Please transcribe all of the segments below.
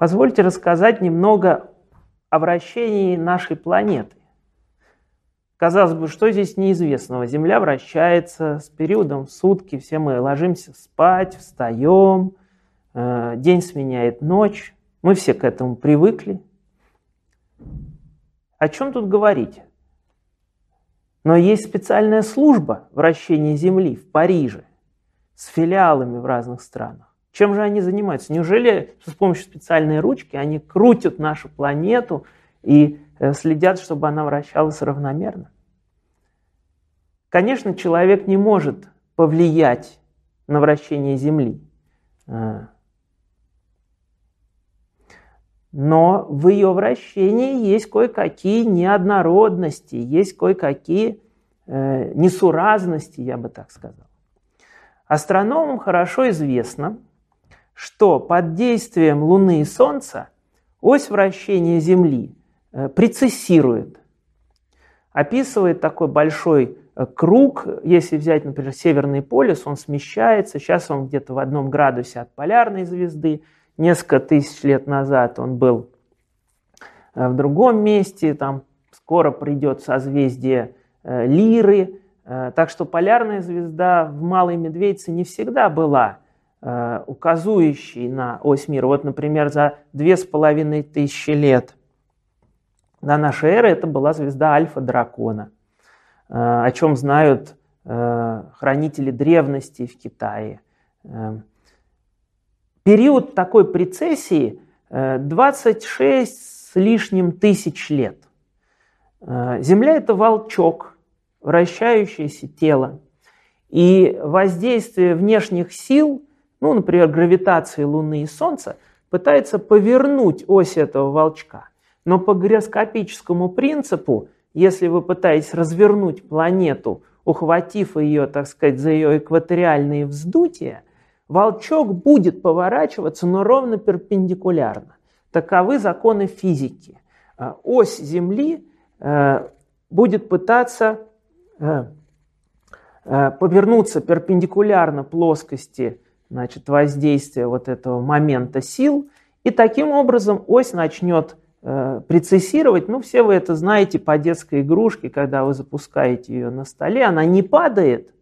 Позвольте рассказать немного о вращении нашей планеты. Казалось бы, что здесь неизвестного? Земля вращается с периодом в сутки, все мы ложимся спать, встаем, день сменяет ночь. Мы все к этому привыкли. О чем тут говорить? Но есть специальная служба вращения Земли в Париже с филиалами в разных странах. Чем же они занимаются? Неужели с помощью специальной ручки они крутят нашу планету и следят, чтобы она вращалась равномерно? Конечно, человек не может повлиять на вращение Земли, но в ее вращении есть кое-какие неоднородности, есть кое-какие несуразности, я бы так сказал. Астрономам хорошо известно, что под действием Луны и Солнца ось вращения Земли прецессирует, описывает такой большой круг. Если взять, например, Северный полюс, он смещается, сейчас он где-то в 1 градусе от полярной звезды. Несколько тысяч лет назад он был в другом месте, там скоро придет созвездие Лиры. Так что полярная звезда в Малой Медведице не всегда была указующей на ось мира. Вот, например, за 2500 лет до нашей эры это была звезда Альфа-Дракона, о чем знают хранители древности в Китае. Период такой прецессии 26 с лишним тысяч лет. Земля – это волчок, вращающееся тело. И воздействие внешних сил, ну, например, гравитации Луны и Солнца, пытается повернуть ось этого волчка. Но по гироскопическому принципу, если вы пытаетесь развернуть планету, ухватив ее, так сказать, за ее экваториальные вздутия, волчок будет поворачиваться, но ровно перпендикулярно. Таковы законы физики. Ось Земли будет пытаться повернуться перпендикулярно плоскости, значит, воздействия вот этого момента сил, и таким образом ось начнет прецессировать. Ну, все вы это знаете по детской игрушке, когда вы запускаете ее на столе, она не падает,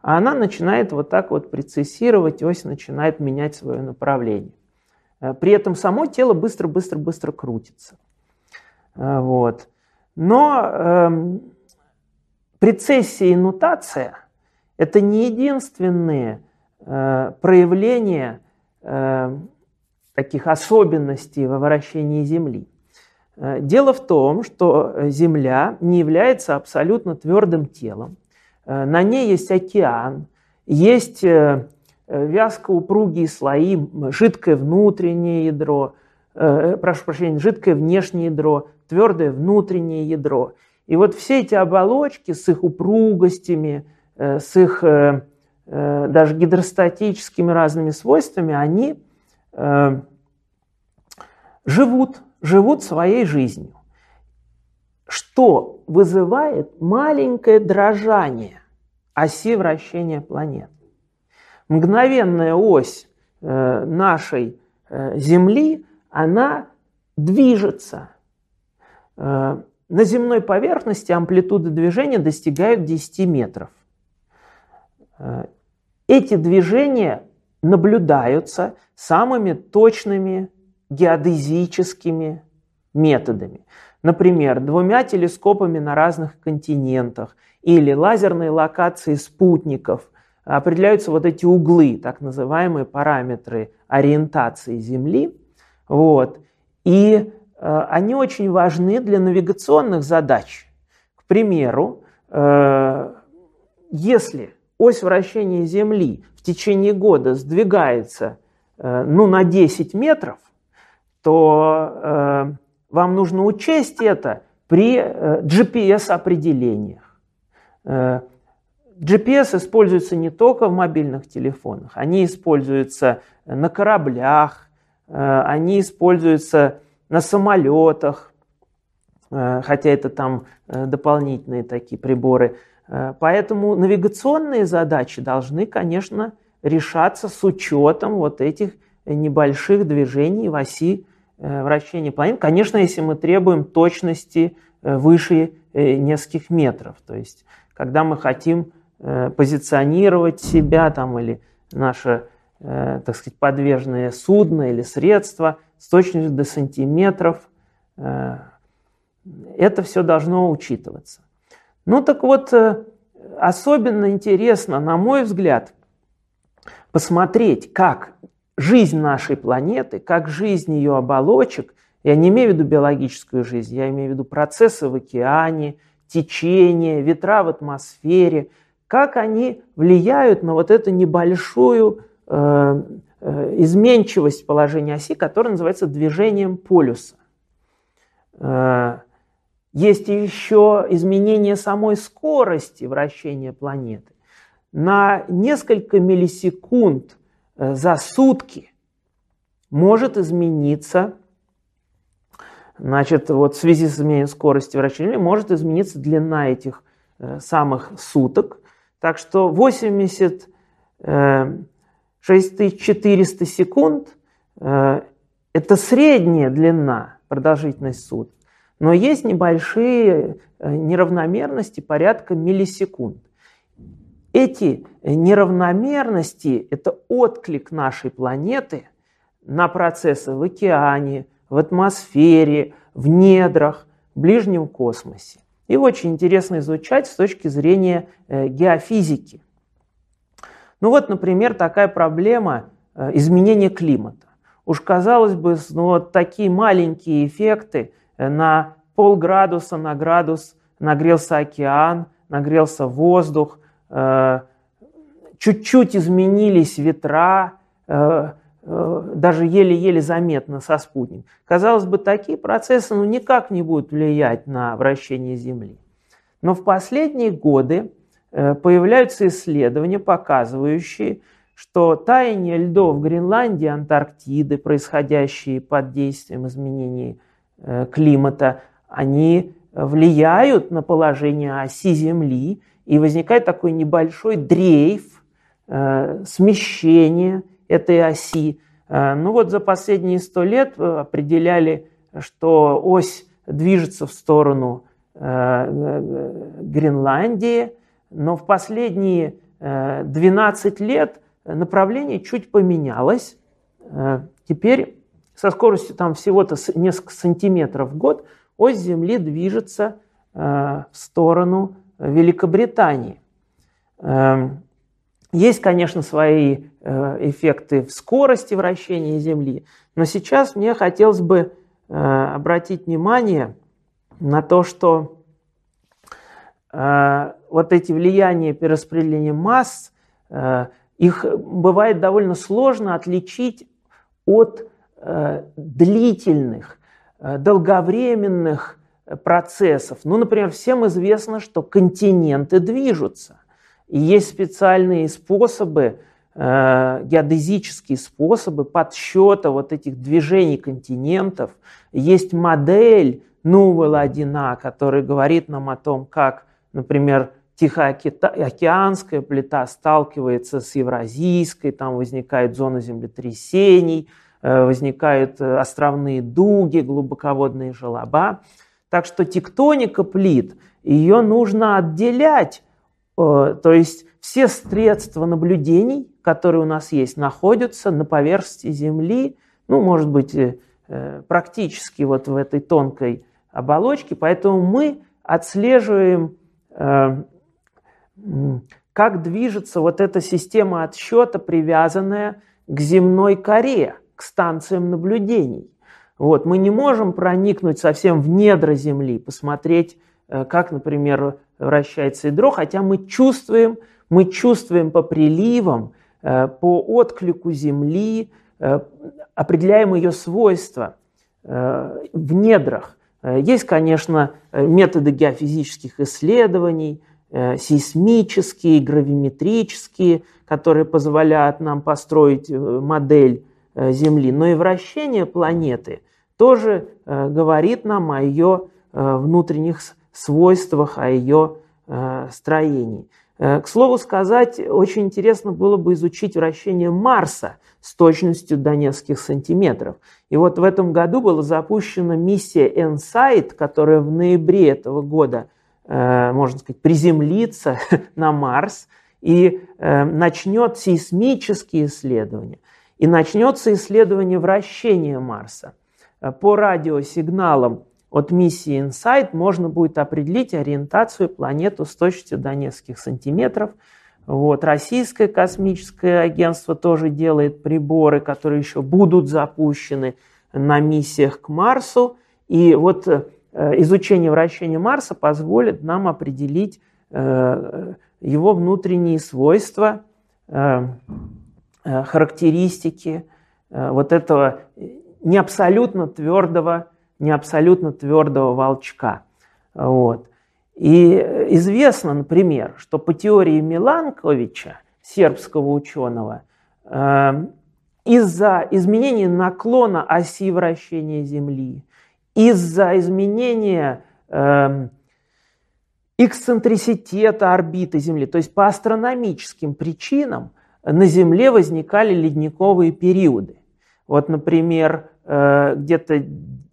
а она начинает вот так вот прецессировать, ось начинает менять свое направление. При этом само тело быстро-быстро-быстро крутится. Вот. Но прецессия и нутация – это не единственные проявления таких особенностей во вращении Земли. Дело в том, что Земля не является абсолютно твердым телом. На ней есть океан, есть вязкоупругие слои, жидкое внутреннее ядро, жидкое внешнее ядро, твердое внутреннее ядро. И вот все эти оболочки с их упругостями, с их даже гидростатическими разными свойствами, они живут своей жизнью, что вызывает маленькое дрожание оси вращения планеты. Мгновенная ось нашей Земли, она движется. На земной поверхности амплитуда движения достигают 10 метров. Эти движения наблюдаются самыми точными геодезическими методами. Например, 2 телескопами на разных континентах или лазерной локацией спутников определяются вот эти углы, так называемые параметры ориентации Земли. Вот. И они очень важны для навигационных задач. К примеру, если ось вращения Земли в течение года сдвигается на 10 метров, то вам нужно учесть это при GPS-определениях. GPS используется не только в мобильных телефонах, они используются на кораблях, они используются на самолетах, хотя это там дополнительные такие приборы. Поэтому навигационные задачи должны, конечно, решаться с учетом вот этих небольших движений в оси вращения планет. Конечно, если мы требуем точности выше нескольких метров, то есть когда мы хотим позиционировать себя там, или наше, так сказать, подвижное судно или средство с точностью до сантиметров, это все должно учитываться. Ну так вот, особенно интересно, на мой взгляд, посмотреть, как жизнь нашей планеты, как жизнь ее оболочек, я не имею в виду биологическую жизнь, я имею в виду процессы в океане, течения, ветра в атмосфере, как они влияют на вот эту небольшую изменчивость положения оси, которая называется движением полюса. Есть еще изменение самой скорости вращения планеты. На несколько миллисекунд за сутки может измениться, значит, вот в связи с изменением скорости вращения, может измениться длина этих самых суток. Так что 86 400 секунд – это средняя длина, продолжительность суток. Но есть небольшие неравномерности порядка миллисекунд. Эти неравномерности – это отклик нашей планеты на процессы в океане, в атмосфере, в недрах, в ближнем космосе. И очень интересно изучать с точки зрения геофизики. Ну вот, например, такая проблема изменения климата. Уж казалось бы, ну, вот такие маленькие эффекты: на полградуса, на градус нагрелся океан, нагрелся воздух, чуть-чуть изменились ветра, даже еле-еле заметно со спутником. Казалось бы, такие процессы, ну, никак не будут влиять на вращение Земли. Но в последние годы появляются исследования, показывающие, что таяние льдов Гренландии, Антарктиды, происходящие под действием изменений климата, они влияют на положение оси Земли, и возникает такой небольшой дрейф, смещение этой оси. Ну вот за последние 100 лет определяли, что ось движется в сторону Гренландии, но в последние 12 лет направление чуть поменялось. Теперь со скоростью там всего-то несколько сантиметров в год ось Земли движется в сторону Великобритании. Есть, конечно, свои эффекты в скорости вращения Земли, но сейчас мне хотелось бы обратить внимание на то, что вот эти влияния перераспределения масс, их бывает довольно сложно отличить от длительных, долговременных процессов. Ну, например, всем известно, что континенты движутся. И есть специальные способы, геодезические способы подсчета вот этих движений континентов. Есть модель Нувела-1А, которая говорит нам о том, как, например, Тихоокеанская плита сталкивается с Евразийской, там возникает зона землетрясений, возникают островные дуги, глубоководные желоба. Так что тектоника плит, ее нужно отделять. То есть все средства наблюдений, которые у нас есть, находятся на поверхности Земли, ну, может быть, практически вот в этой тонкой оболочке. Поэтому мы отслеживаем, как движется вот эта система отсчета, привязанная к земной коре, к станциям наблюдений. Вот. Мы не можем проникнуть совсем в недра Земли, посмотреть, как, например, вращается ядро, хотя мы чувствуем по приливам, по отклику Земли, определяем ее свойства в недрах. Есть, конечно, методы геофизических исследований, сейсмические, гравиметрические, которые позволяют нам построить модель Земли. Но и вращение планеты тоже говорит нам о ее внутренних свойствах, о ее строении. К слову сказать, очень интересно было бы изучить вращение Марса с точностью до нескольких сантиметров. И вот в этом году была запущена миссия InSight, которая в ноябре этого года, можно сказать, приземлится на Марс и начнет сейсмические исследования. И начнется исследование вращения Марса. По радиосигналам от миссии InSight можно будет определить ориентацию планеты с точностью до нескольких сантиметров. Вот. Российское космическое агентство тоже делает приборы, которые еще будут запущены на миссиях к Марсу. И вот изучение вращения Марса позволит нам определить его внутренние свойства, характеристики вот этого не абсолютно твердого волчка. Вот. И известно, например, что по теории Миланковича, сербского ученого, из-за изменения наклона оси вращения Земли, из-за изменения эксцентриситета орбиты Земли, то есть по астрономическим причинам, на Земле возникали ледниковые периоды. Вот, например, где-то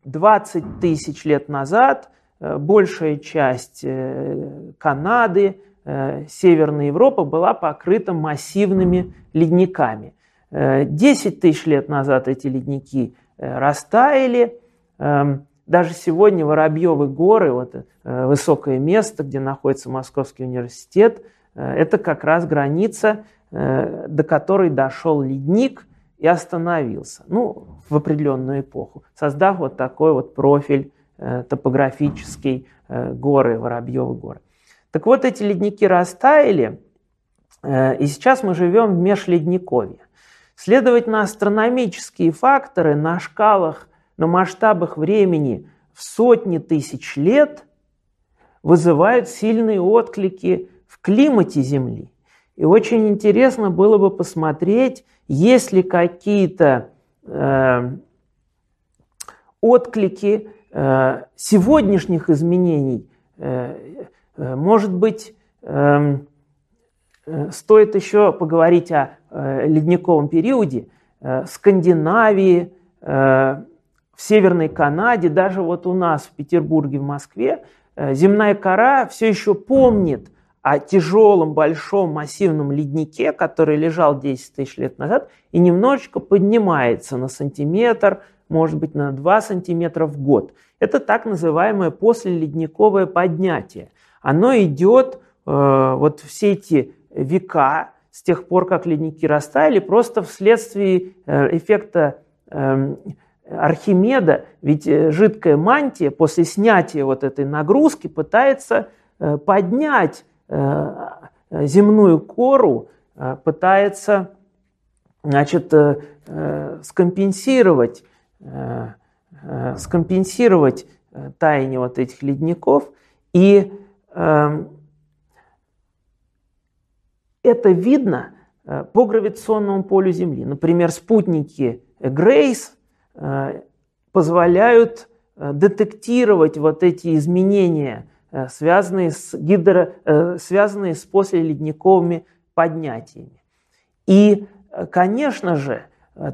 20 тысяч лет назад большая часть Канады, Северной Европы была покрыта массивными ледниками. 10 тысяч лет назад эти ледники растаяли. Даже сегодня Воробьёвы горы, вот высокое место, где находится Московский университет, это как раз граница, до которой дошел ледник и остановился, ну, в определенную эпоху, создав вот такой вот профиль топографический горы, Воробьёвы горы. Так вот, эти ледники растаяли, и сейчас мы живем в межледниковье. Следовательно, астрономические факторы на шкалах, на масштабах времени в сотни тысяч лет вызывают сильные отклики в климате Земли. И очень интересно было бы посмотреть, есть ли какие-то отклики сегодняшних изменений. Может быть, стоит еще поговорить о ледниковом периоде в Скандинавии, в Северной Канаде, даже вот у нас в Петербурге, в Москве, земная кора все еще помнит о тяжелом, большом, массивном леднике, который лежал 10 тысяч лет назад, и немножечко поднимается на сантиметр, может быть, на 2 сантиметра в год. Это так называемое послеледниковое поднятие. Оно идет вот все эти века, с тех пор, как ледники растаяли, просто вследствие эффекта Архимеда, ведь жидкая мантия после снятия вот этой нагрузки пытается поднять земную кору, пытается, значит, скомпенсировать таяние вот этих ледников. И это видно по гравитационному полю Земли. Например, спутники Grace позволяют детектировать вот эти изменения, связанные с послеледниковыми поднятиями. И, конечно же,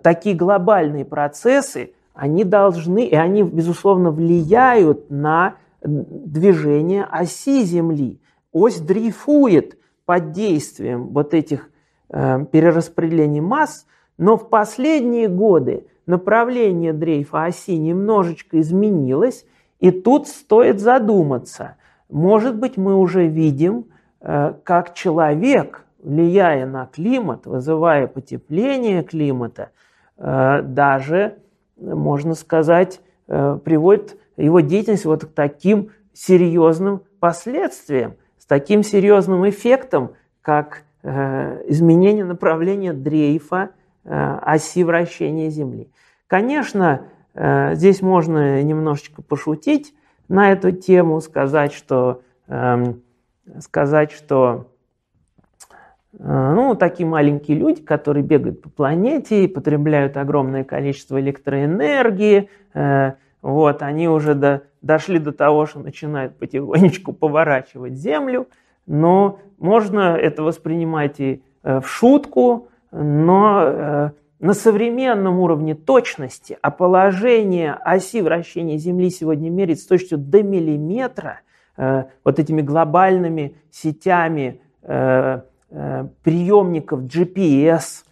такие глобальные процессы, они должны, и они, безусловно, влияют на движение оси Земли. Ось дрейфует под действием вот этих перераспределений масс, но в последние годы направление дрейфа оси немножечко изменилось, и тут стоит задуматься. Может быть, мы уже видим, как человек, влияя на климат, вызывая потепление климата, даже, можно сказать, приводит его деятельность вот к таким серьезным последствиям, с таким серьезным эффектом, как изменение направления дрейфа оси вращения Земли. Конечно, здесь можно немножечко пошутить на эту тему, сказать, что такие маленькие люди, которые бегают по планете и потребляют огромное количество электроэнергии, вот, они уже дошли до того, что начинают потихонечку поворачивать Землю, но можно это воспринимать и в шутку, но на современном уровне точности, а положение оси вращения Земли сегодня меряется с точностью до миллиметра, вот этими глобальными сетями приемников GPS,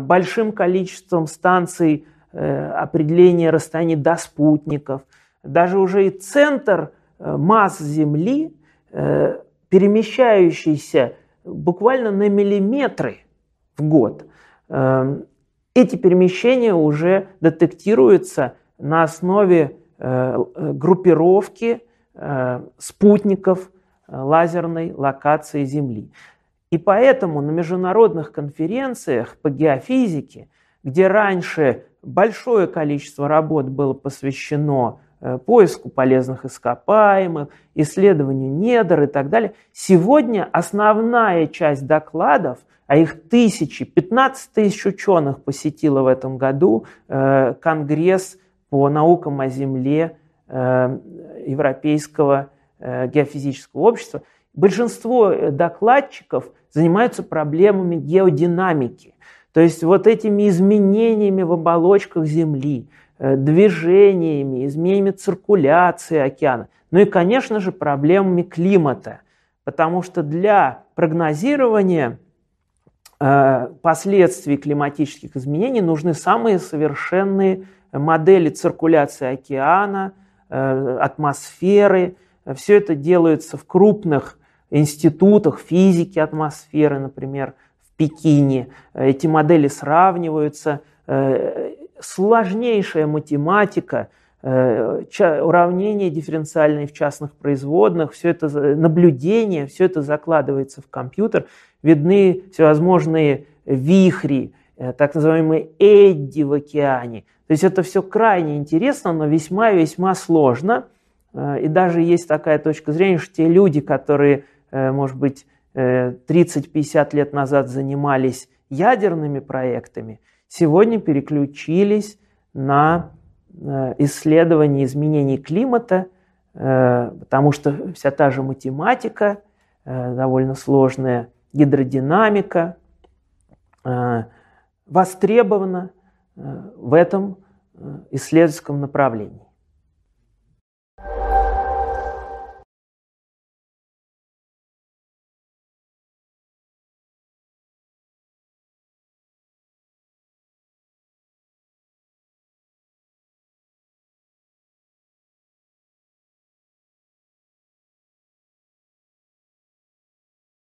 большим количеством станций определения расстояний до спутников, даже уже и центр масс Земли, перемещающийся буквально на миллиметры в год. Эти перемещения уже детектируются на основе группировки спутников лазерной локации Земли. И поэтому на международных конференциях по геофизике, где раньше большое количество работ было посвящено поиску полезных ископаемых, исследованию недр и так далее, сегодня основная часть докладов, а их тысячи, 15 тысяч ученых посетило в этом году Конгресс по наукам о Земле Европейского геофизического общества. Большинство докладчиков занимаются проблемами геодинамики, то есть вот этими изменениями в оболочках Земли, движениями, изменениями циркуляции океана, ну и, конечно же, проблемами климата, потому что для прогнозирования последствий климатических изменений нужны самые совершенные модели циркуляции океана, атмосферы. Все это делается в крупных институтах физики атмосферы, например, в Пекине. Эти модели сравниваются. Сложнейшая математика, уравнение дифференциальные в частных производных, все это наблюдение, все это закладывается в компьютер. Видны всевозможные вихри, так называемые эдди в океане. То есть это все крайне интересно, но весьма-весьма сложно. И даже есть такая точка зрения, что те люди, которые, может быть, 30-50 лет назад занимались ядерными проектами, сегодня переключились на исследование изменений климата, потому что вся та же математика, довольно сложная гидродинамика, востребована в этом исследовательском направлении.